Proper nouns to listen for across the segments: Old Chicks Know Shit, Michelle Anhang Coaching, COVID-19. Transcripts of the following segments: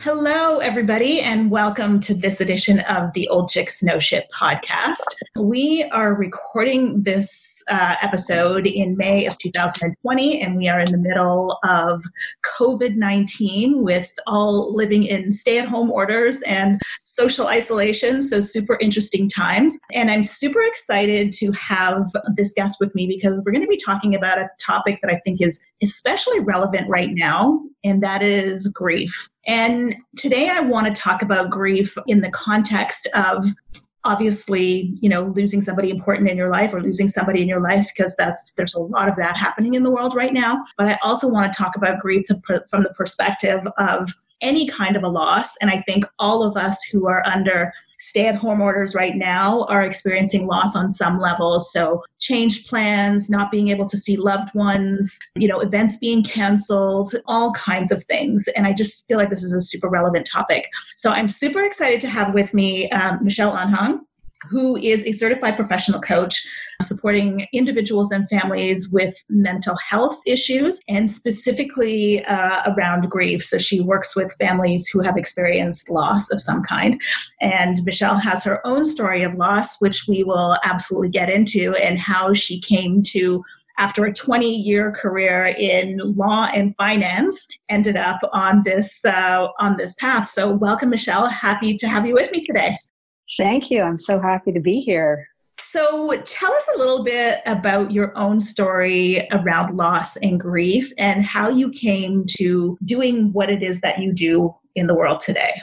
Hello, everybody, and welcome to this edition of the Old Chicks Know Shit podcast. We are recording this episode in May of 2020, and we are in the middle of COVID-19 with all living in stay-at-home orders and social isolation, so super interesting times. And I'm super excited to have this guest with me because we're going to be talking about a topic that I think is especially relevant right now, and that is grief. And today I want to talk about grief in the context of, obviously, losing somebody important in your life or losing somebody in your life, because there's a lot of that happening in the world right now. But I also want to talk about grief from the perspective of any kind of a loss. And I think all of us who are under stay-at-home orders right now are experiencing loss on some level. So changed plans, not being able to see loved ones, events being canceled, all kinds of things. And I just feel like this is a super relevant topic. So I'm super excited to have with me Michelle Anhang, who is a certified professional coach supporting individuals and families with mental health issues and specifically around grief. So she works with families who have experienced loss of some kind. And Michelle has her own story of loss, which we will absolutely get into, and how she came to, after a 20-year career in law and finance, ended up on this path. So welcome, Michelle. Happy to have you with me today. Thank you. I'm so happy to be here. So tell us a little bit about your own story around loss and grief and how you came to doing what it is that you do in the world today.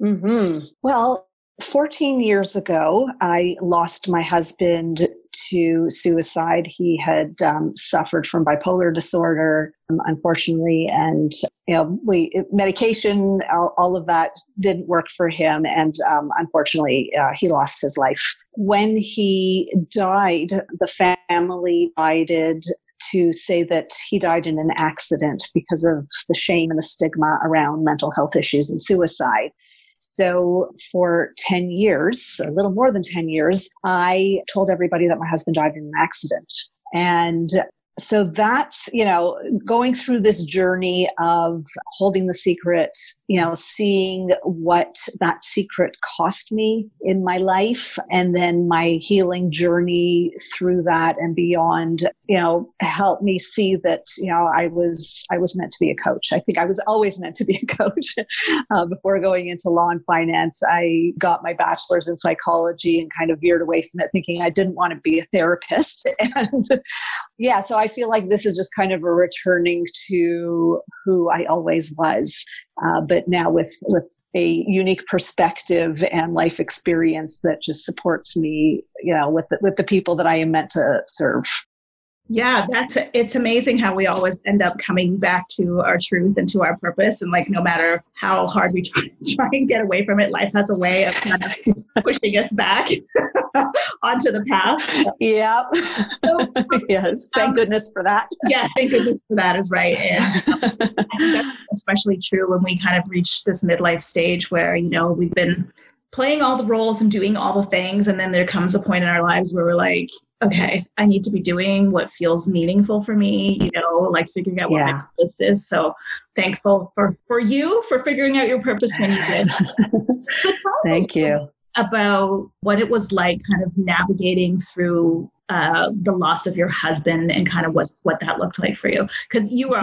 Mm-hmm. Well, 14 years ago, I lost my husband to suicide. He had suffered from bipolar disorder, unfortunately, and medication, all of that didn't work for him, and unfortunately, he lost his life. When he died, the family decided to say that he died in an accident because of the shame and the stigma around mental health issues and suicide. So for 10 years, a little more than 10 years, I told everybody that my husband died in an accident. And so that's, going through this journey of holding the secret, seeing what that secret cost me in my life, and then my healing journey through that and beyond, helped me see that, I was meant to be a coach. I think I was always meant to be a coach. Before going into law and finance, I got my bachelor's in psychology and kind of veered away from it, thinking I didn't want to be a therapist. And yeah, so I feel like this is just kind of a returning to who I always was, but now with a unique perspective and life experience that just supports me, with the people that I am meant to serve. Yeah, it's amazing how we always end up coming back to our truth and to our purpose. And no matter how hard we try and get away from it, life has a way of kind of pushing us back onto the path. Yeah. So, yes. Thank goodness for that. Yeah. Thank goodness for that is right. And I think that's especially true when we kind of reach this midlife stage where, we've been playing all the roles and doing all the things. And then there comes a point in our lives where we're like, okay, I need to be doing what feels meaningful for me, figuring out what my purpose is. So thankful for you for figuring out your purpose when you did. So thank you about what it was like kind of navigating through the loss of your husband and kind of what that looked like for you. Because you were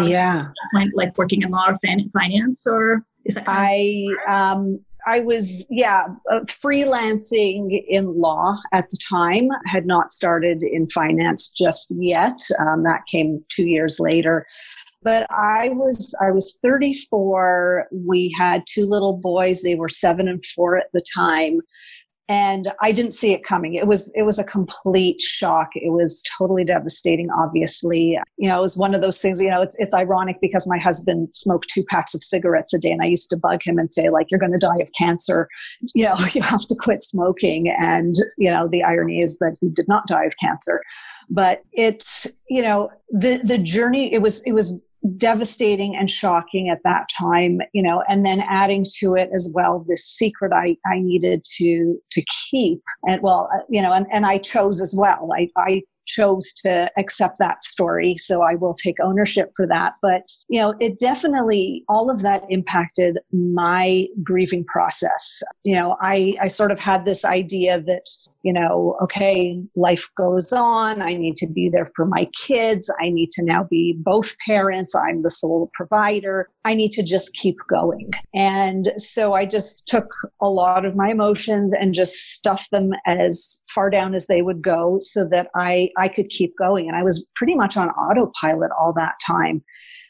working in law or finance, or is that kind of I was, freelancing in law at the time. I had not started in finance just yet. That came 2 years later. But I was 34. We had two little boys. They were 7 and 4 at the time. And I didn't see it coming. It was a complete shock. It was totally devastating, obviously. You know, it was one of those things, you know, it's ironic because my husband smoked 2 packs of cigarettes a day, and I used to bug him and say, like, you're going to die of cancer. You know, you have to quit smoking. And, you know, the irony is that he did not die of cancer. But it's, you know, the journey, it was devastating and shocking at that time, you know, and then adding to it as well, this secret I needed to keep. And well, you know, and I chose as well. I chose to accept that story. So I will take ownership for that. But, you know, it definitely, all of that impacted my grieving process. You know, I sort of had this idea that, you know, okay, life goes on. I need to be there for my kids. I need to now be both parents. I'm the sole provider. I need to just keep going. And so I just took a lot of my emotions and just stuffed them as far down as they would go so that I could keep going. And I was pretty much on autopilot all that time.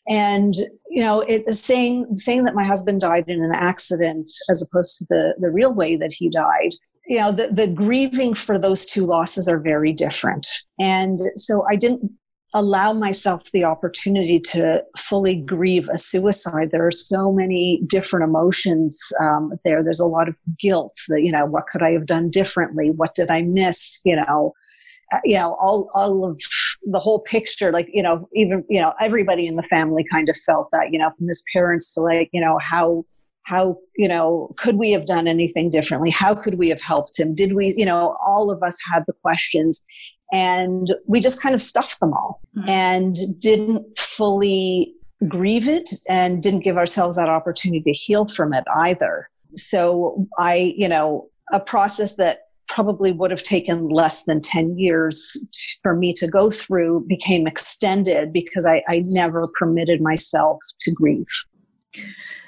And, you know, it's saying that my husband died in an accident as opposed to the real way that he died. You know, the grieving for those two losses are very different. And so I didn't allow myself the opportunity to fully grieve a suicide. There are so many different emotions there. There's a lot of guilt that, you know, what could I have done differently? What did I miss? You know, all of the whole picture, like, you know, even, you know, everybody in the family kind of felt that, you know, from his parents to, like, you know, how, you know, could we have done anything differently? How could we have helped him? Did we, you know, all of us had the questions, and we just kind of stuffed them all and didn't fully grieve it and didn't give ourselves that opportunity to heal from it either. So I, you know, a process that probably would have taken less than 10 years for me to go through became extended because I never permitted myself to grieve.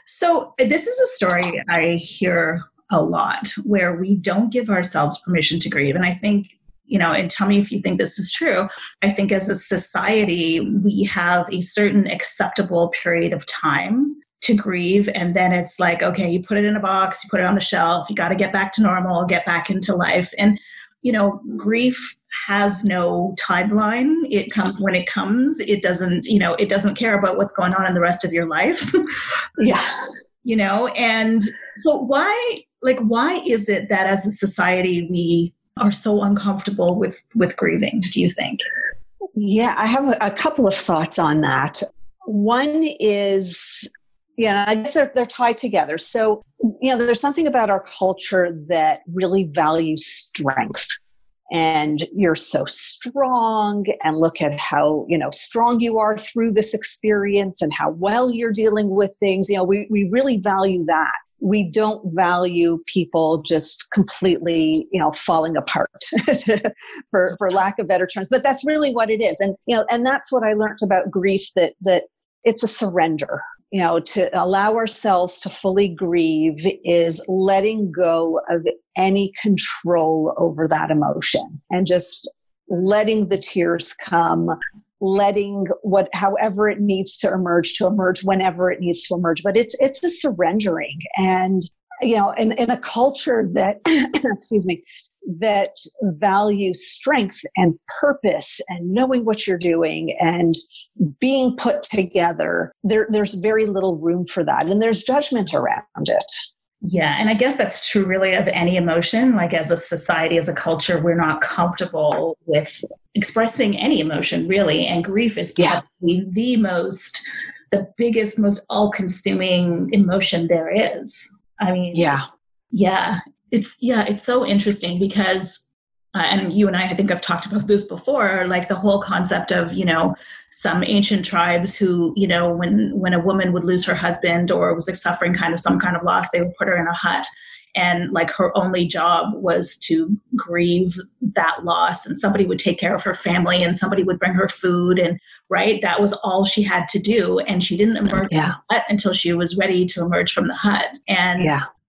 So this is a story I hear a lot, where we don't give ourselves permission to grieve. And I think, you know, and tell me if you think this is true, I think as a society, we have a certain acceptable period of time to grieve. And then it's like, okay, you put it in a box, you put it on the shelf, you got to get back to normal, get back into life. And, you know, grief has no timeline. It comes when it comes. It doesn't, you know, it doesn't care about what's going on in the rest of your life. Yeah. You know, and so why is it that as a society, we are so uncomfortable with grieving, do you think? Yeah, I have a couple of thoughts on that. One is, yeah, I guess they're tied together. So, you know, there's something about our culture that really values strength. And you're so strong, and look at how, you know, strong you are through this experience and how well you're dealing with things. You know, we really value that. We don't value people just completely, you know, falling apart for lack of better terms. But that's really what it is. And, you know, and that's what I learned about grief, that it's a surrender. You know, to allow ourselves to fully grieve is letting go of any control over that emotion and just letting the tears come, letting however it needs to emerge whenever it needs to emerge. But it's a surrendering. And, you know, in a culture that, excuse me, that values strength and purpose and knowing what you're doing and being put together, there's very little room for that. And there's judgment around it. Yeah. And I guess that's true really of any emotion. Like as a society, as a culture, we're not comfortable with expressing any emotion really. And grief is probably the biggest, most all-consuming emotion there is. I mean, yeah. It's so interesting because, and you and I think I've talked about this before, like the whole concept of, you know, some ancient tribes who, you know, when a woman would lose her husband or was like suffering some kind of loss, they would put her in a hut. And like her only job was to grieve that loss, and somebody would take care of her family and somebody would bring her food. And right, that was all she had to do. And she didn't emerge from the hut until she was ready to emerge from the hut. And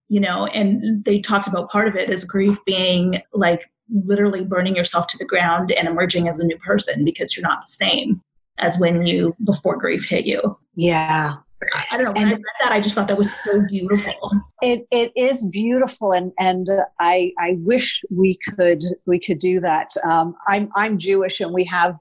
you know, and they talked about part of it as grief being like literally burning yourself to the ground and emerging as a new person because you're not the same as when before grief hit you. Yeah. I don't know. When I read that, I just thought that was so beautiful. It is beautiful, and I wish we could do that. I'm Jewish, and we have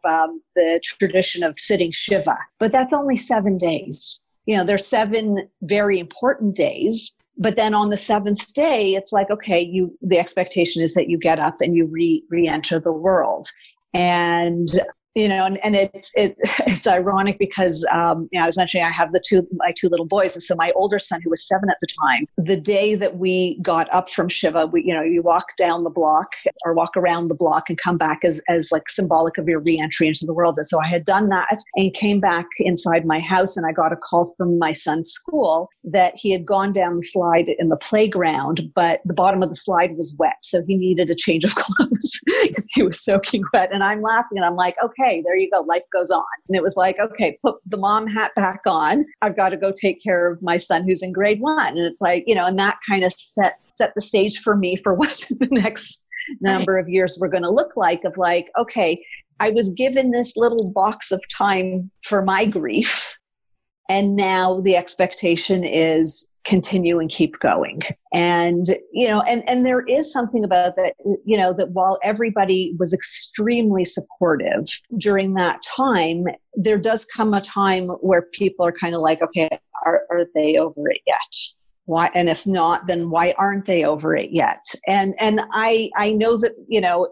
the tradition of sitting Shiva, but that's only 7 days. You know, there's 7 very important days. But then on the 7th day, it's like, okay, the expectation is that you get up and you re-enter the world. And, you know, and it's ironic because, you know, I was mentioning I have my two little boys. And so my older son, who was 7 at the time, the day that we got up from Shiva, you walk down the block or walk around the block and come back as like symbolic of your re-entry into the world. And so I had done that and came back inside my house, and I got a call from my son's school that he had gone down the slide in the playground, but the bottom of the slide was wet. So he needed a change of clothes because he was soaking wet. And I'm laughing and I'm like, okay, hey, there you go. Life goes on. And it was like, okay, put the mom hat back on. I've got to go take care of my son who's in grade 1. And it's like, you know, and that kind of set the stage for me for what the next number of years were going to look like, of like, okay, I was given this little box of time for my grief. And now the expectation is continue and keep going. And, you know, and there is something about that, you know, that while everybody was extremely supportive during that time, there does come a time where people are kind of like, okay, are they over it yet? Why? And if not, then why aren't they over it yet? And I know that, you know,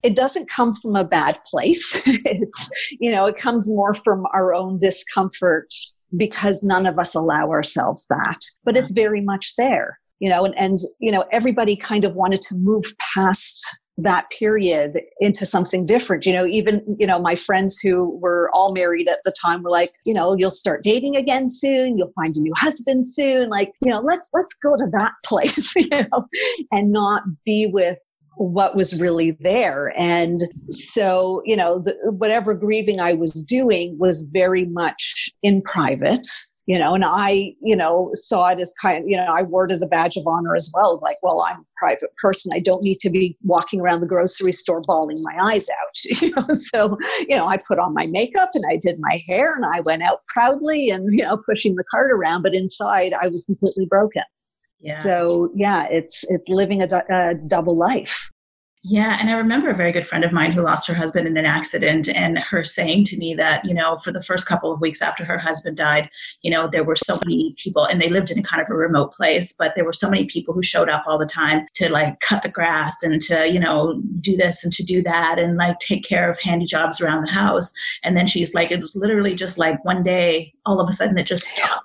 it doesn't come from a bad place. It's, you know, it comes more from our own discomfort, because none of us allow ourselves that, but it's very much there, you know, and, you know, everybody kind of wanted to move past that period into something different. You know, even, you know, my friends who were all married at the time were like, you know, you'll start dating again soon. You'll find a new husband soon. Like, you know, let's go to that place, you know, and not be with what was really there. And so, you know, whatever grieving I was doing was very much in private, you know, and I, you know, saw it as kind of, you know, I wore it as a badge of honor as well. Like, well, I'm a private person. I don't need to be walking around the grocery store bawling my eyes out, you know? So, you know, I put on my makeup and I did my hair and I went out proudly and, you know, pushing the cart around, but inside I was completely broken. Yeah. So yeah, it's living a double life. Yeah. And I remember a very good friend of mine who lost her husband in an accident, and her saying to me that, you know, for the first couple of weeks after her husband died, you know, there were so many people, and they lived in kind of a remote place, but there were so many people who showed up all the time to like cut the grass and to, you know, do this and to do that and like take care of handy jobs around the house. And then she's like, it was literally just like one day, all of a sudden it just stopped.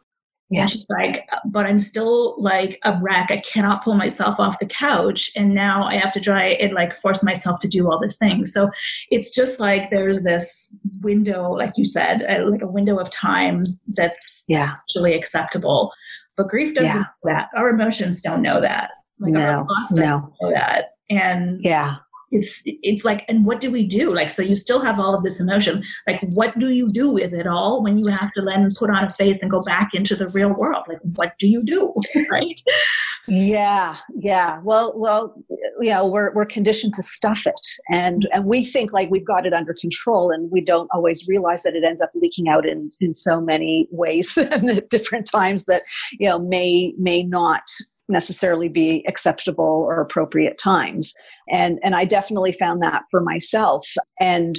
Yes. Like, but I'm still like a wreck. I cannot pull myself off the couch. And now I have to try and like force myself to do all these things. So it's just like, there's this window, like you said, like a window of time that's really acceptable, but grief doesn't know that. Our emotions don't know that. Like our loss doesn't know that. And it's like, and what do we do? Like, so you still have all of this emotion. Like, what do you do with it all when you have to then put on a face and go back into the real world? Like, what do you do? Right? Yeah. Yeah. Well, you know, we're conditioned to stuff it. And we think like we've got it under control, and we don't always realize that it ends up leaking out in so many ways and at different times that, you know, may not necessarily be acceptable or appropriate times. And I definitely found that for myself. And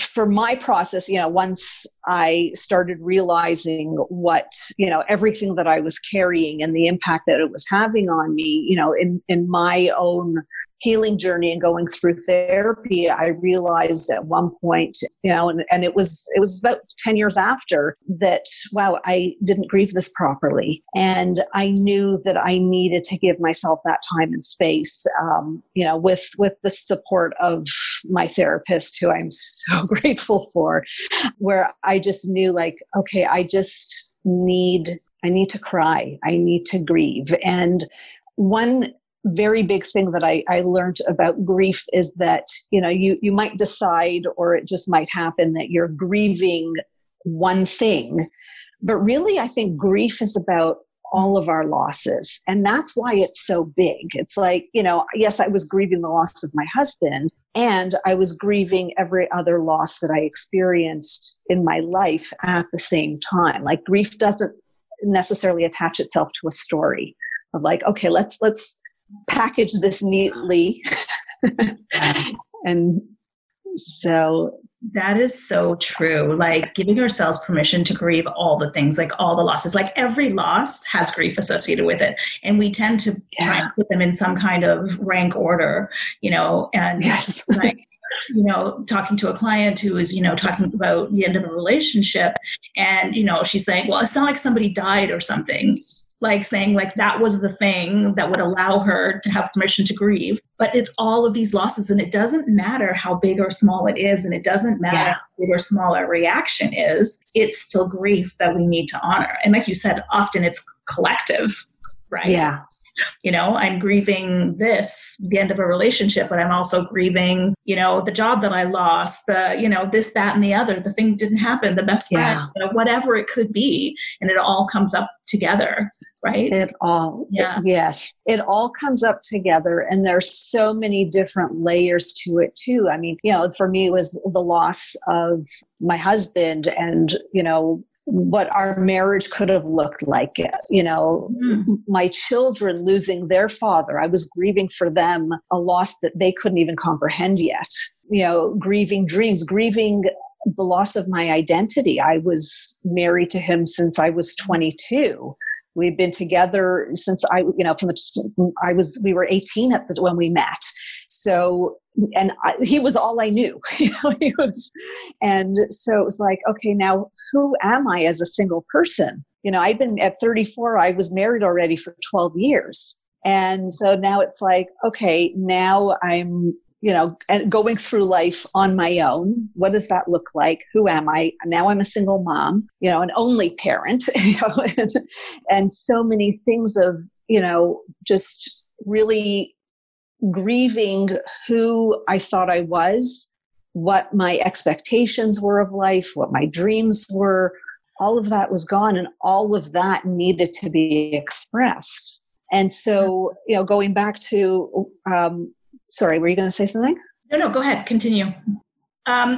for my process, you know, once I started realizing what, you know, everything that I was carrying and the impact that it was having on me, you know, in my own healing journey and going through therapy, I realized at one point, you know, and it was about 10 years after that, wow, I didn't grieve this properly. And I knew that I needed to give myself that time and space, you know, with the support of my therapist, who I'm so grateful for, where I just knew like, okay, I need to cry. I need to grieve. And one very big thing that I learned about grief is that, you know, you might decide, or it just might happen, that you're grieving one thing, but really I think grief is about all of our losses. And that's why it's so big. It's like, you know, yes, I was grieving the loss of my husband, and I was grieving every other loss that I experienced in my life at the same time. Like, grief doesn't necessarily attach itself to a story of like, okay, let's package this neatly. And so that is so true. Like, giving ourselves permission to grieve all the things, like all the losses, like every loss has grief associated with it. And we tend to try and put them in some kind of rank order, you know, and like, you know, talking to a client who is, you know, talking about the end of a relationship, and, you know, she's saying, well, it's not like somebody died or something, like saying like that was the thing that would allow her to have permission to grieve. But it's all of these losses, and it doesn't matter how big or small it is, and it doesn't matter how big or small our reaction is, it's still grief that we need to honor. And like you said, often it's collective, right? Yeah. You know, I'm grieving this, the end of a relationship, but I'm also grieving, you know, the job that I lost, the, you know, this, that, and the other, the thing didn't happen, the best friend, you know, whatever it could be. And it all comes up together, right? It all comes up together. And there's so many different layers to it too. I mean, you know, for me, it was the loss of my husband and, you know, what our marriage could have looked like, you know, my children losing their father. I was grieving for them a loss that they couldn't even comprehend yet, you know, grieving dreams, grieving the loss of my identity. I was married to him since I was 22. We've been together since we were 18 when we met. So, and he was all I knew. You know, and so it was like, okay, now who am I as a single person? You know, I'd been at 34, I was married already for 12 years. And so now it's like, okay, now I'm, you know, going through life on my own. What does that look like? Who am I? Now I'm a single mom, you know, an only parent, you know, and so many things of, you know, just really grieving who I thought I was, what my expectations were of life, what my dreams were. All of that was gone, and all of that needed to be expressed. And so, you know, going back to, sorry, were you going to say something? No, go ahead. Continue.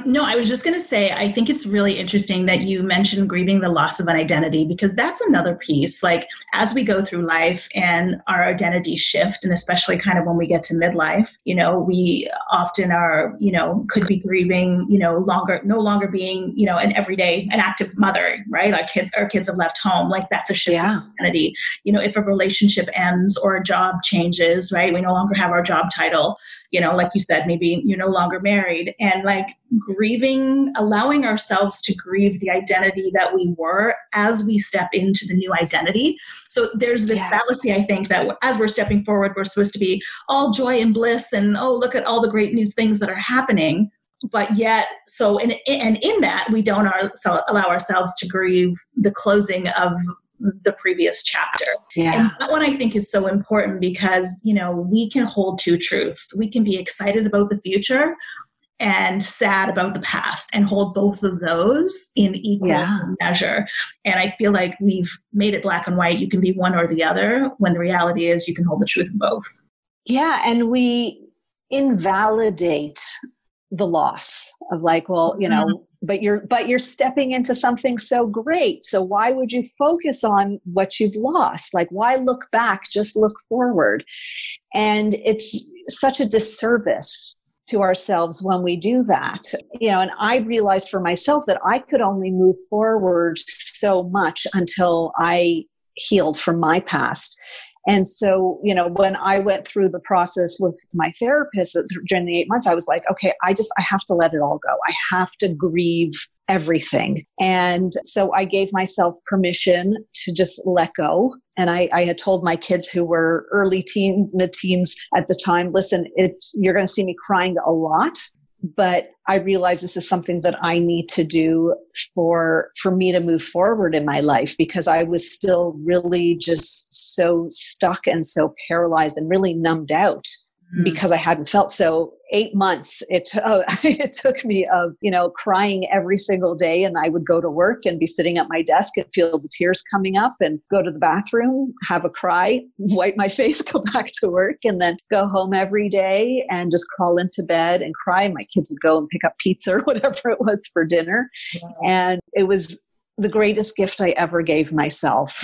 No, I was just going to say, I think it's really interesting that you mentioned grieving the loss of an identity, because that's another piece. Like, as we go through life and our identity shift, and especially kind of when we get to midlife, you know, we often are, you know, could be grieving, you know, no longer being, you know, an everyday, an active mother, right? Our kids have left home. Like, that's a shift in identity. You know, if a relationship ends or a job changes, right? We no longer have our job title. You know, like you said, maybe you're no longer married, and like grieving, allowing ourselves to grieve the identity that we were as we step into the new identity. So there's this fallacy, I think, that as we're stepping forward, we're supposed to be all joy and bliss and, oh, look at all the great new things that are happening. But yet, so, and in that, we don't allow ourselves to grieve the closing of the previous chapter. Yeah. And that one I think is so important, because, you know, we can hold two truths. We can be excited about the future and sad about the past, and hold both of those in equal measure. And I feel like we've made it black and white. You can be one or the other, when the reality is you can hold the truth of both. Yeah. And we invalidate the loss of like, well, you know, but you're stepping into something so great. So why would you focus on what you've lost? Like, why look back? Just look forward. And it's such a disservice to ourselves when we do that. You know, and I realized for myself that I could only move forward so much until I healed from my past. And so, you know, when I went through the process with my therapist during the 8 months, I was like, okay, I have to let it all go. I have to grieve everything. And so I gave myself permission to just let go. And I had told my kids, who were early teens, mid-teens at the time, listen, you're going to see me crying a lot, but I realize this is something that I need to do for me to move forward in my life, because I was still really just so stuck and so paralyzed and really numbed out because I hadn't felt so. 8 months it took me of, crying every single day. And I would go to work and be sitting at my desk and feel the tears coming up and go to the bathroom, have a cry, wipe my face, go back to work, and then go home every day and just crawl into bed and cry. My kids would go and pick up pizza or whatever it was for dinner. Wow. And it was the greatest gift I ever gave myself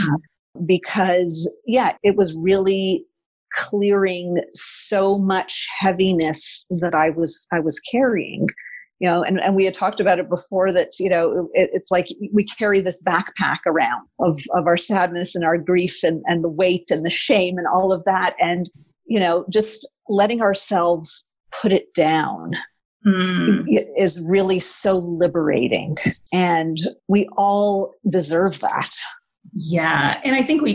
because, it was really clearing so much heaviness that I was carrying, and we had talked about it before that, it's like we carry this backpack around of our sadness and our grief and the weight and the shame and all of that. And, just letting ourselves put it down is really so liberating, and we all deserve that. Yeah. And I think we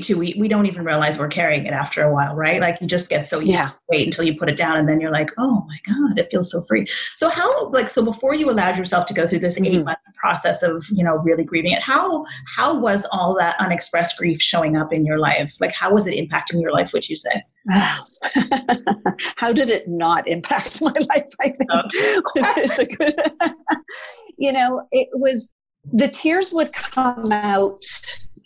don't even realize we're carrying it after a while, right? Like you just get so used to wait until you put it down and then you're like, oh my God, it feels so free. So so before you allowed yourself to go through this 8-month process of, really grieving it, how was all that unexpressed grief showing up in your life? Like, how was it impacting your life, would you say? How did it not impact my life? I think was a good, it was, the tears would come out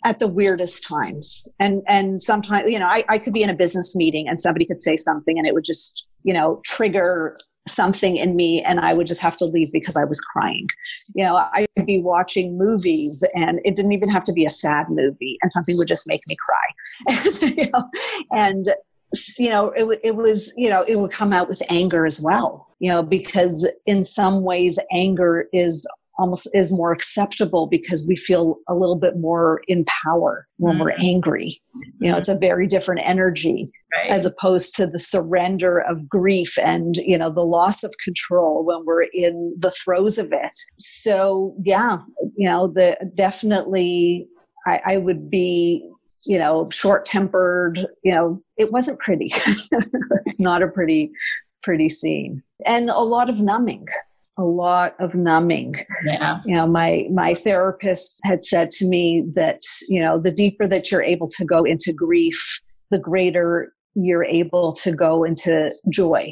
at the weirdest times. And sometimes, I could be in a business meeting and somebody could say something and it would just, trigger something in me and I would just have to leave because I was crying. I'd be watching movies and it didn't even have to be a sad movie and something would just make me cry. It would come out with anger as well, because in some ways anger is more acceptable because we feel a little bit more in power when we're angry. It's a very different energy as opposed to the surrender of grief and, the loss of control when we're in the throes of it. So definitely I would be, short-tempered, it wasn't pretty. It's not a pretty scene. And a lot of numbing. Yeah. My therapist had said to me that, the deeper that you're able to go into grief, the greater you're able to go into joy,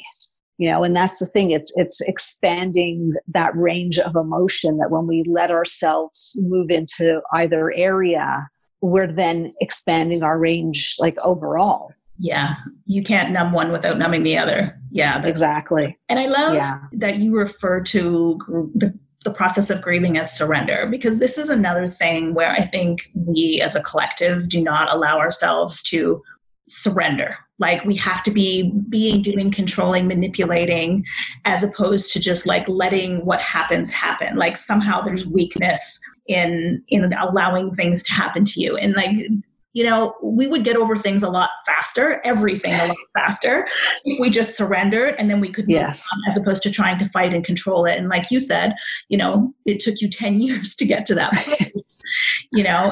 and that's the thing. It's expanding that range of emotion that when we let ourselves move into either area, we're then expanding our range, like overall. Yeah. You can't numb one without numbing the other. Yeah, exactly. And I love that you refer to the process of grieving as surrender, because this is another thing where I think we as a collective do not allow ourselves to surrender. Like we have to be being, doing, controlling, manipulating, as opposed to just like letting what happens happen. Like somehow there's weakness in allowing things to happen to you. And like, we would get over things a lot faster, everything a lot faster, if we just surrendered and then we could move on, as opposed to trying to fight and control it. And like you said, it took you 10 years to get to that point,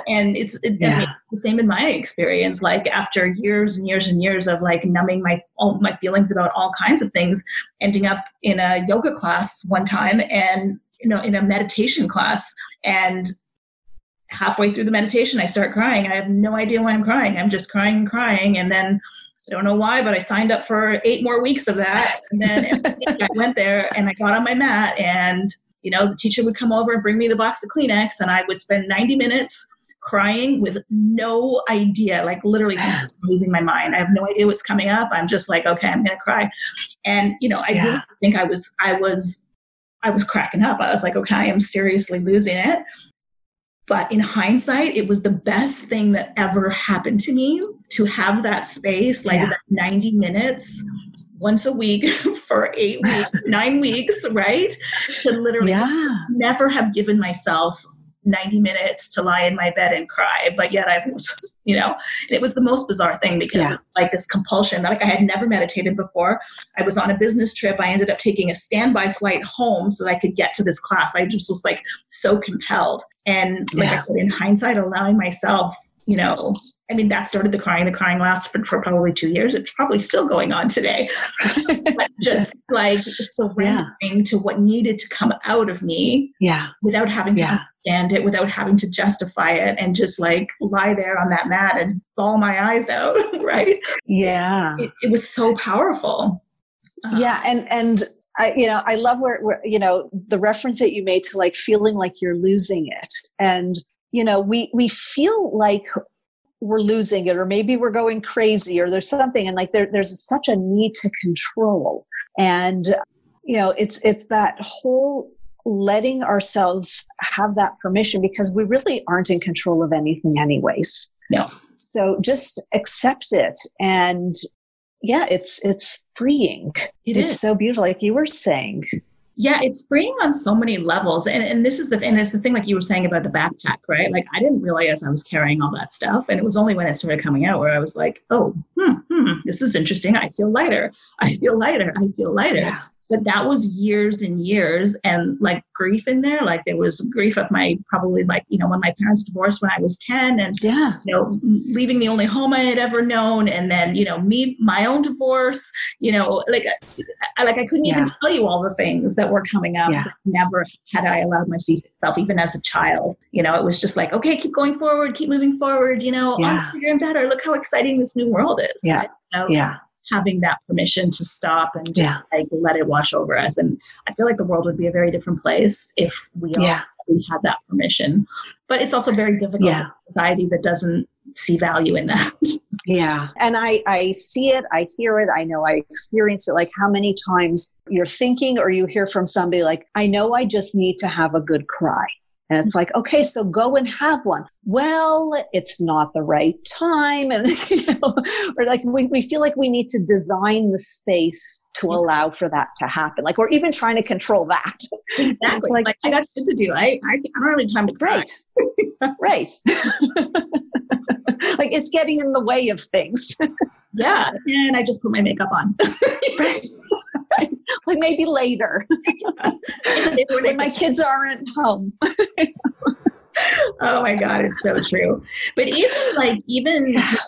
and it's the same in my experience. Like after years and years and years of like numbing all my feelings about all kinds of things, ending up in a yoga class one time and, in a meditation class, and halfway through the meditation, I start crying. I have no idea why I'm crying. I'm just crying and crying. And then I don't know why, but I signed up for 8 more weeks of that. And then I went there and I got on my mat and, the teacher would come over and bring me the box of Kleenex and I would spend 90 minutes crying with no idea, like literally losing my mind. I have no idea what's coming up. I'm just like, okay, I'm going to cry. And, I really think I was cracking up. I was like, okay, I am seriously losing it. But in hindsight, it was the best thing that ever happened to me to have that space, like that 90 minutes once a week for 8 weeks, 9 weeks, right? To literally never have given myself 90 minutes to lie in my bed and cry. But yet I was, it was the most bizarre thing because of like this compulsion that like I had never meditated before. I was on a business trip. I ended up taking a standby flight home so that I could get to this class. I just was like so compelled. And like I said, in hindsight, allowing myself, that started the crying. The crying lasted for probably 2 years. It's probably still going on today. But just like surrendering to what needed to come out of me without having to understand it, without having to justify it, and just like lie there on that mat and bawl my eyes out, right? Yeah. It was so powerful. Yeah. And I, you know, I love where, you know, the reference that you made to like feeling like you're losing it. And, you know, we feel like we're losing it, or maybe we're going crazy, or there's something. And like, there's such a need to control. And, you know, it's that whole letting ourselves have that permission, because we really aren't in control of anything anyways. No. So just accept it. And yeah, it's freeing. It's so beautiful. Like you were saying. Yeah. It's freeing on so many levels. And this is it's the thing, like you were saying about the backpack, right? Like I didn't realize I was carrying all that stuff. And it was only when it started coming out where I was like, this is interesting. I feel lighter. I feel lighter. I feel lighter. Yeah. But that was years and years, and like grief in there. Like there was grief of my, probably like, you know, when my parents divorced when I was 10 and, you know, leaving the only home I had ever known. And then, you know, me, my own divorce, you know, like I couldn't even tell you all the things that were coming up. Yeah. Never had I allowed myself, even as a child, you know, it was just like, okay, keep going forward, keep moving forward, you know, I'm bigger and better. Look how exciting this new world is. Yeah. Right? You know? Yeah. Having that permission to stop and just like let it wash over us. And I feel like the world would be a very different place if we had that permission. But it's also very difficult in society that doesn't see value in that. Yeah. And I see it, I hear it, I know I experience it. Like how many times you're thinking or you hear from somebody like, I know I just need to have a good cry. And it's like, okay, so go and have one. Well, it's not the right time. And, you know, or like we feel like we need to design the space to allow for that to happen. Like we're even trying to control that. Exactly. It's like I got shit to do. I don't really have time to cry. Right. Like it's getting in the way of things. Yeah. And I just put my makeup on. Right. Like maybe later when my kids aren't home. Oh my God. It's so true. But even you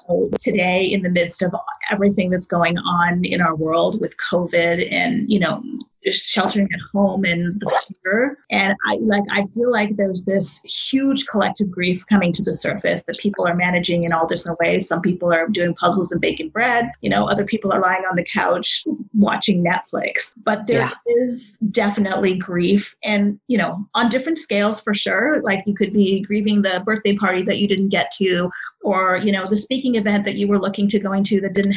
know, today in the midst of everything that's going on in our world with COVID and, you know, just sheltering at home and the fear. And I feel like there's this huge collective grief coming to the surface that people are managing in all different ways. Some people are doing puzzles and baking bread, you know, other people are lying on the couch watching Netflix, but there is definitely grief and, you know, on different scales for sure. Like you could be grieving the birthday party that you didn't get to, or, you know, the speaking event that you were looking to going to that didn't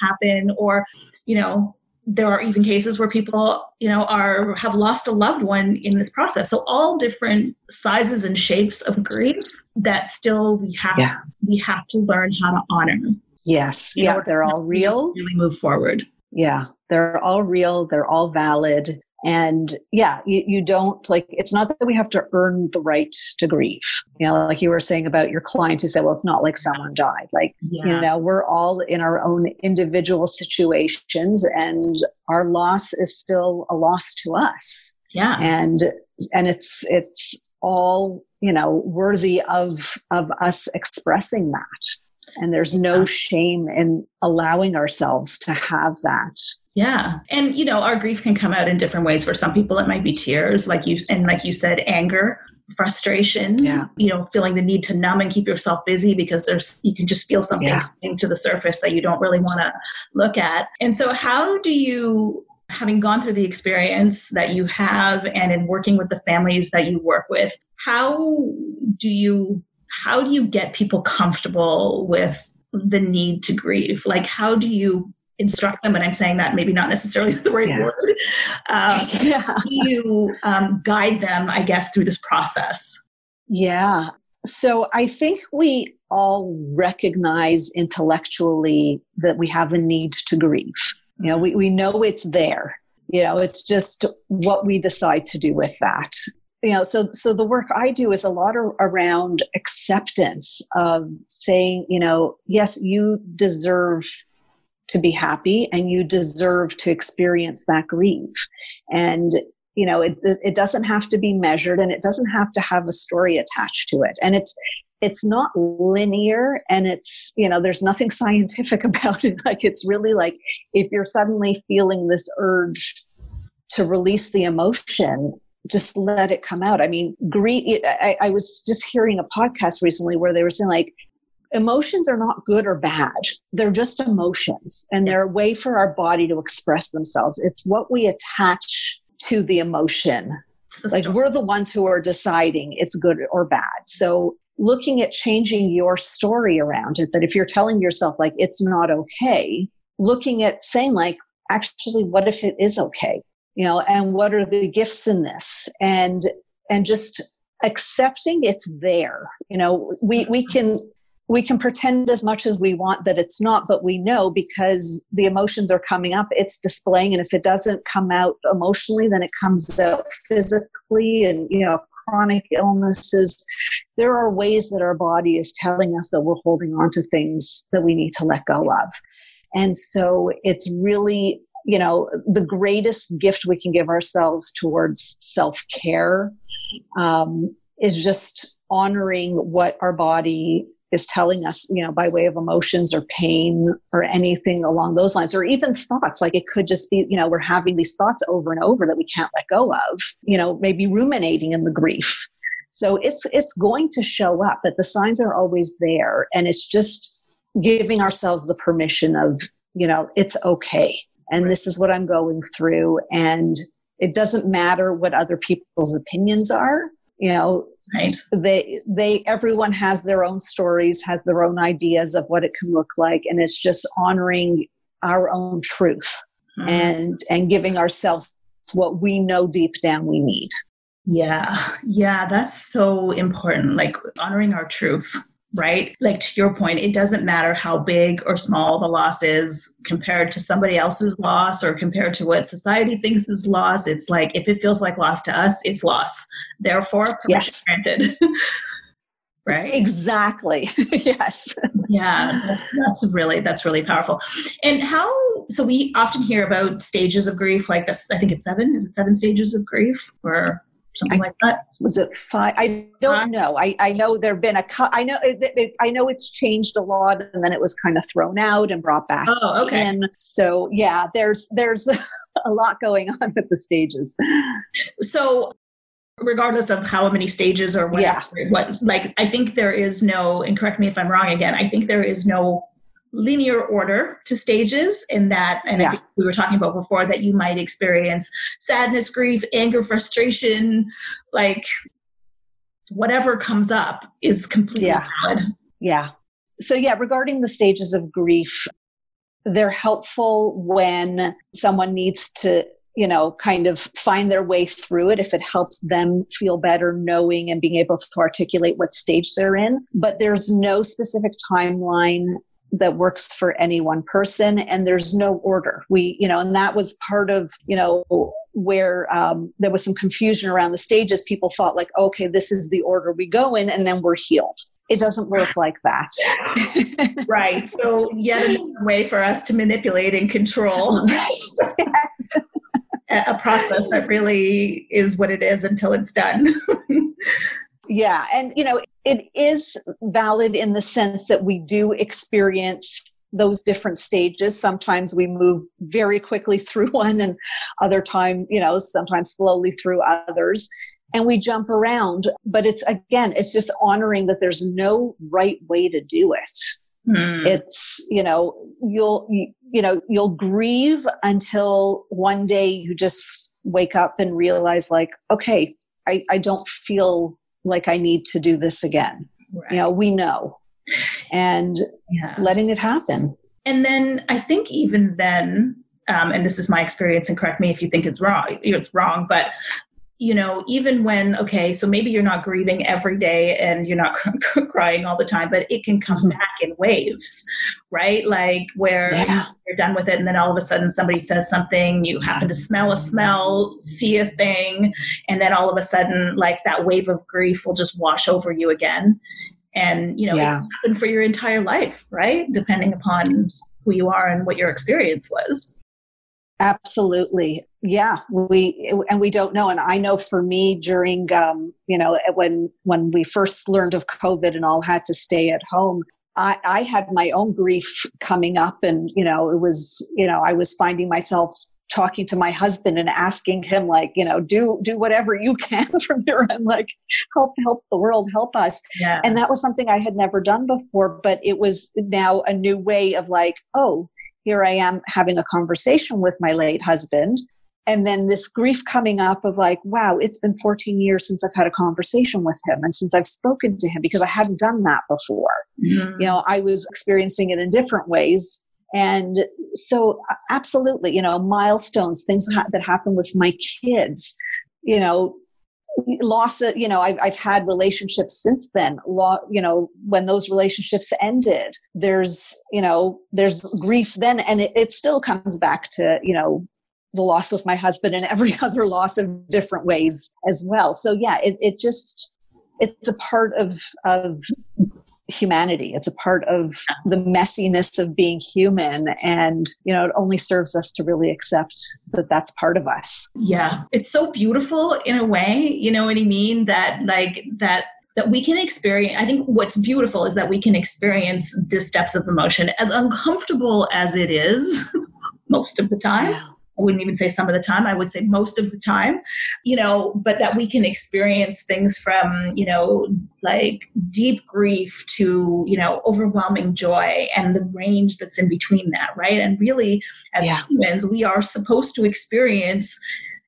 happen, or, you know, there are even cases where people, you know, have lost a loved one in the process. So all different sizes and shapes of grief that still we have to learn how to honor. Yes. Yeah. They're all real. Really move forward. Yeah. They're all real. They're all valid. And yeah, you don't like, it's not that we have to earn the right to grieve. You know, like you were saying about your client who said, well, it's not like someone died. Like, you know, we're all in our own individual situations and our loss is still a loss to us. Yeah. And it's all, you know, worthy of us expressing that. And there's no shame in allowing ourselves to have that. Yeah. And, you know, our grief can come out in different ways. For some people, it might be tears, like you said, anger, frustration, you know, feeling the need to numb and keep yourself busy because you can just feel something coming to the surface that you don't really want to look at. And so how do you, having gone through the experience that you have and in working with the families that you work with, how do you get people comfortable with the need to grieve? Like, how do you instruct them? And I'm saying that maybe not necessarily the right word. How do you guide them, I guess, through this process? Yeah. So I think we all recognize intellectually that we have a need to grieve. You know, we know it's there. You know, it's just what we decide to do with that. You know, so the work I do is a lot around acceptance of saying, you know, yes, you deserve to be happy and you deserve to experience that grief. And, you know, it doesn't have to be measured and it doesn't have to have a story attached to it. And it's not linear and it's, you know, there's nothing scientific about it. Like, it's really like if you're suddenly feeling this urge to release the emotion, just let it come out. I mean, grief. I was just hearing a podcast recently where they were saying like, Emotions are not good or bad. They're just emotions, and they're a way for our body to express themselves. It's what we attach to the emotion. Like, we're the ones who are deciding it's good or bad. So looking at changing your story around it, that if you're telling yourself like, it's not okay, looking at saying like, actually, what if it is okay? You know, and what are the gifts in this? And just accepting it's there. You know, we can pretend as much as we want that it's not, but we know because the emotions are coming up, it's displaying. And if it doesn't come out emotionally, then it comes out physically. And, you know, chronic illnesses, there are ways that our body is telling us that we're holding on to things that we need to let go of. And so it's really, you know, the greatest gift we can give ourselves towards self-care is just honoring what our body is telling us, you know, by way of emotions or pain or anything along those lines, or even thoughts. Like, it could just be, you know, we're having these thoughts over and over that we can't let go of, you know, maybe ruminating in the grief. So it's going to show up, but the signs are always there. And it's just giving ourselves the permission of, you know, it's okay. And this is what I'm going through. And it doesn't matter what other people's opinions are. You know, right. Everyone has their own stories, has their own ideas of what it can look like. And it's just honoring our own truth and giving ourselves what we know deep down we need. Yeah. That's so important. Like, honoring our truth, right? Like, to your point, it doesn't matter how big or small the loss is compared to somebody else's loss or compared to what society thinks is loss. It's like, if it feels like loss to us, it's loss. Therefore, permission granted. Right? Exactly. Yes. Yeah. That's really powerful. And how, so we often hear about stages of grief, like this, I think it's seven. Is it seven stages of grief or something like that? Was it five? I don't know. I know there've been I know it's changed a lot, and then it was kind of thrown out and brought back in. So yeah, there's a lot going on with the stages. So regardless of how many stages or what, like, I think there is no, and correct me if I'm wrong again, I think there is no linear order to stages in that. And I think we were talking about before that you might experience sadness, grief, anger, frustration, like whatever comes up is completely valid. Yeah. So yeah, regarding the stages of grief, they're helpful when someone needs to, you know, kind of find their way through it if it helps them feel better knowing and being able to articulate what stage they're in. But there's no specific timeline that works for any one person, and there's no order. We, you know, and that was part of, you know, where there was some confusion around the stages. People thought like, okay, this is the order we go in and then we're healed. It doesn't work like that. Right. So yet another way for us to manipulate and control a process that really is what it is until it's done. Yeah. And, you know, it is valid in the sense that we do experience those different stages. Sometimes we move very quickly through one, and other time, you know, sometimes slowly through others, and we jump around. But it's, again, it's just honoring that there's no right way to do it. It's, you know, you'll grieve until one day you just wake up and realize like, okay, I don't feel like I need to do this again. Right. You know, we know, and letting it happen. And then I think even then, and this is my experience, and correct me if you think it's wrong, but you know, even when, okay, so maybe you're not grieving every day and you're not crying all the time, but it can come back in waves, right? Like where you're done with it and then all of a sudden somebody says something, you happen to smell a smell, see a thing, and then all of a sudden like that wave of grief will just wash over you again. And, you know, it can happen for your entire life, right? Depending upon who you are and what your experience was. Absolutely. Yeah. We don't know. And I know for me during, you know, when we first learned of COVID and all had to stay at home, I had my own grief coming up, and, you know, it was, you know, I was finding myself talking to my husband and asking him, like, you know, do whatever you can from here on, like, help the world, help us. Yeah. And that was something I had never done before, but it was now a new way of like, oh, here I am having a conversation with my late husband. And then this grief coming up of like, wow, it's been 14 years since I've had a conversation with him and since I've spoken to him, because I hadn't done that before. Mm-hmm. You know, I was experiencing it in different ways. And so absolutely, you know, milestones, things that happen with my kids, you know, loss, you know, I've had relationships since then, you know, when those relationships ended, there's, you know, there's grief then, and it still comes back to, you know, the loss with my husband and every other loss in different ways as well. So yeah, it just, it's a part of humanity. It's a part of the messiness of being human. And, you know, it only serves us to really accept that that's part of us. Yeah. It's so beautiful in a way, you know what I mean? That like that we can experience, I think what's beautiful is that we can experience the steps of emotion, as uncomfortable as it is most of the time. Yeah. I wouldn't even say some of the time, I would say most of the time, you know, but that we can experience things from, you know, like deep grief to, you know, overwhelming joy, and the range that's in between that, right? And really, as humans, we are supposed to experience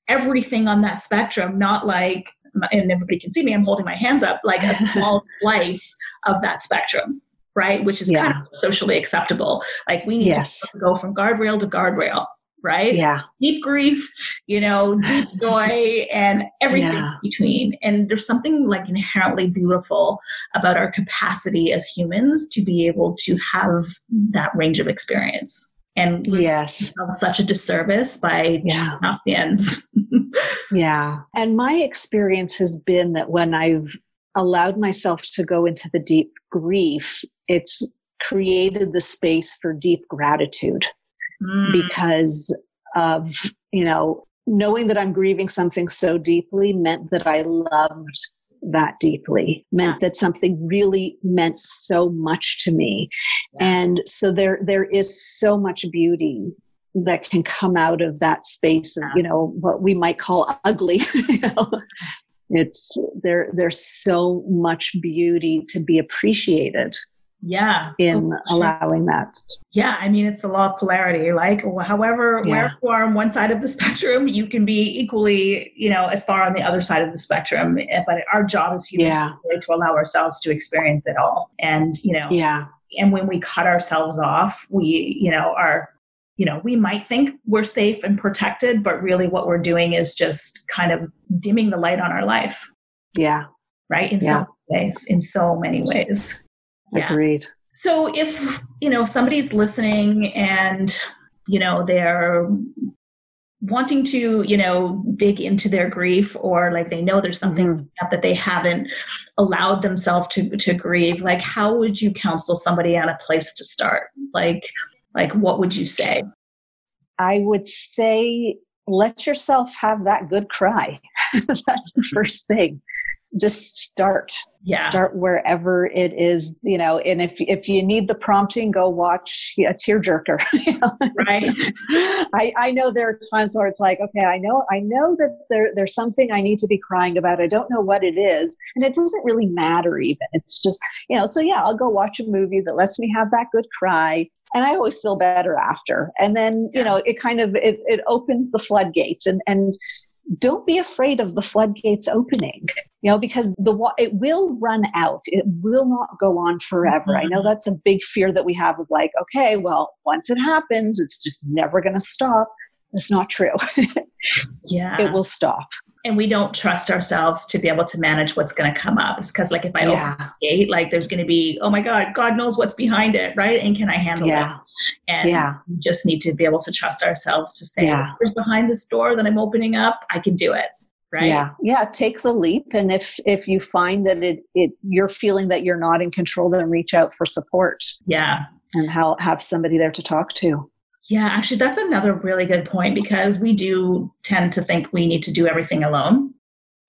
everything on that spectrum, not like, and everybody can see me, I'm holding my hands up, like a small slice of that spectrum. Right. Which is kind of socially acceptable. Like we need to go from guardrail to guardrail. Right? Yeah. Deep grief, you know, deep joy, and everything in between. And there's something like inherently beautiful about our capacity as humans to be able to have that range of experience. And such a disservice by checking off the ends. And my experience has been that when I've allowed myself to go into the deep grief, it's created the space for deep gratitude. Because of, you know, knowing that I'm grieving something so deeply meant that I loved that deeply, meant that something really meant so much to me. And so there is so much beauty that can come out of that space, and, you know, what we might call ugly. You know? It's there's so much beauty to be appreciated. Yeah. In allowing that. Yeah. I mean, it's the law of polarity. Like, however, where you are on one side of the spectrum, you can be equally, you know, as far on the other side of the spectrum. But our job as humans is to allow ourselves to experience it all. And, you know, and when we cut ourselves off, we, you know, are, you know, we might think we're safe and protected, but really what we're doing is just kind of dimming the light on our life. Yeah. Right. In some ways, in so many ways. Yeah. Agreed. So if, you know, somebody's listening and, you know, they're wanting to, you know, dig into their grief, or like they know there's something that they haven't allowed themselves to grieve, like how would you counsel somebody on a place to start? Like what would you say? I would say, let yourself have that good cry. That's the first thing. Just start. Start wherever it is, you know, and if you need the prompting, go watch a tearjerker. You know? Right. I know there are times where it's like, okay, I know that there's something I need to be crying about. I don't know what it is. And it doesn't really matter even. It's just, you know, so I'll go watch a movie that lets me have that good cry. And I always feel better after. And then, you know, it kind of, it opens the floodgates, and don't be afraid of the floodgates opening, you know, because it will run out. It will not go on forever. Mm-hmm. I know that's a big fear that we have of like, okay, well, once it happens, it's just never going to stop. That's not true. It will stop. And we don't trust ourselves to be able to manage what's going to come up. It's because like, if I open the gate, like there's going to be, oh my God, God knows what's behind it. Right. And can I handle it? And we just need to be able to trust ourselves to say, there's behind this door that I'm opening up, I can do it. Right. Yeah. Yeah. Take the leap. And if you find that you're feeling that you're not in control, then reach out for support. Yeah. And have somebody there to talk to. Yeah, actually, that's another really good point, because we do tend to think we need to do everything alone,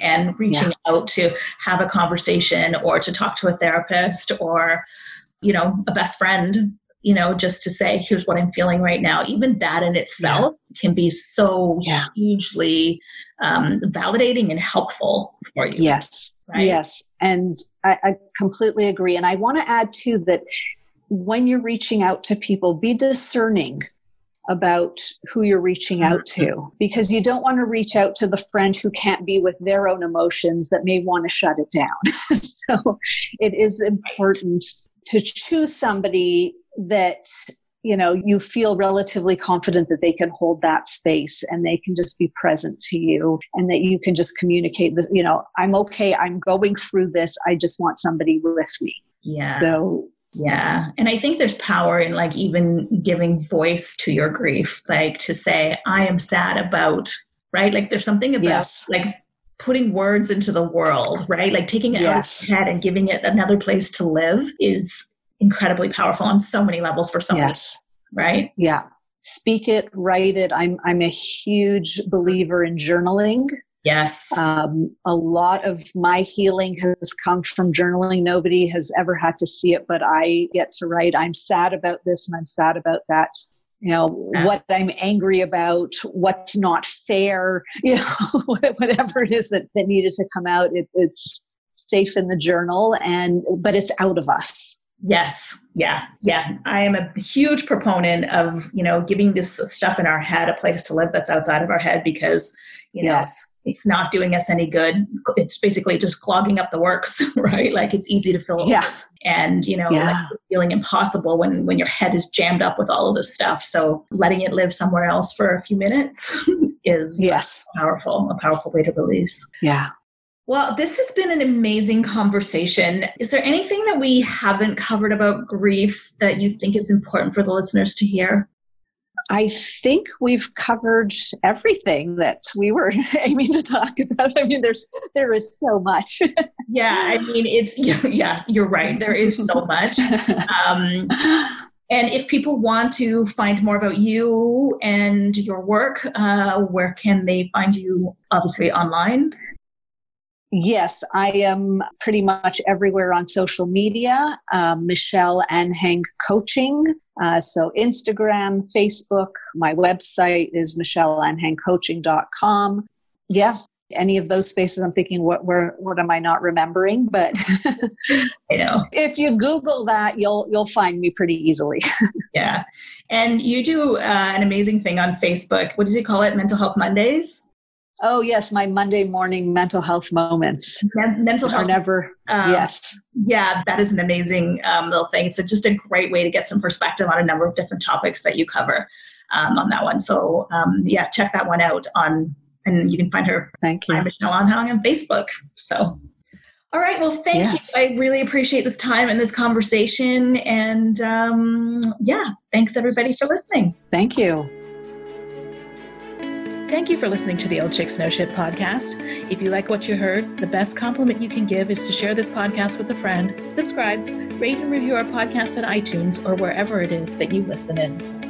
and reaching out to have a conversation or to talk to a therapist or, you know, a best friend you know, just to say, here's what I'm feeling right now. Even that in itself can be so hugely validating and helpful for you. Yes. Right? Yes. And I completely agree. And I want to add too that when you're reaching out to people, be discerning about who you're reaching out to, because you don't want to reach out to the friend who can't be with their own emotions that may want to shut it down. So it is important to choose somebody that, you know, you feel relatively confident that they can hold that space and they can just be present to you and that you can just communicate this, you know, I'm okay. I'm going through this. I just want somebody with me. Yeah. So yeah. And I think there's power in like even giving voice to your grief, like to say, I am sad about, right? Like there's something about like putting words into the world, right? Like taking it out of your head and giving it another place to live is incredibly powerful on so many levels for so many, right? Yeah. Speak it, write it. I'm a huge believer in journaling. Yes. A lot of my healing has come from journaling. Nobody has ever had to see it, but I get to write, I'm sad about this and I'm sad about that. You know, what I'm angry about, what's not fair, you know, whatever it is that needed to come out, it's safe in the journal, but it's out of us. Yes. Yeah. Yeah. I am a huge proponent of, you know, giving this stuff in our head a place to live that's outside of our head, because, you know, it's not doing us any good. It's basically just clogging up the works, right? Like it's easy to fill up and, you know, like feeling impossible when your head is jammed up with all of this stuff. So letting it live somewhere else for a few minutes is a powerful way to release. Yeah. Well, this has been an amazing conversation. Is there anything that we haven't covered about grief that you think is important for the listeners to hear? I think we've covered everything that we were aiming to talk about. I mean, there is so much. Yeah, I mean, it's, yeah, you're right. There is so much. And if people want to find more about you and your work, where can they find you? Obviously online. Yes, I am pretty much everywhere on social media. Michelle Anhang Coaching. So Instagram, Facebook, my website is michelleanhangcoaching.com. Yeah, any of those spaces. I'm thinking, what am I not remembering? But I know if you Google that, you'll find me pretty easily. Yeah, and you do an amazing thing on Facebook. What does he call it? Mental Health Mondays. Oh yes, my Monday morning mental health moments. Mental health. Are never, yes. Yeah, that is an amazing little thing. It's just a great way to get some perspective on a number of different topics that you cover on that one. So yeah, check that one out and you can find her. Thank you. Michelle Anhang on Facebook. So, all right. Well, thank you. I really appreciate this time and this conversation. And yeah, thanks everybody for listening. Thank you. Thank you for listening to the Old Chicks Know Shit podcast. If you like what you heard, the best compliment you can give is to share this podcast with a friend, subscribe, rate and review our podcast on iTunes or wherever it is that you listen in.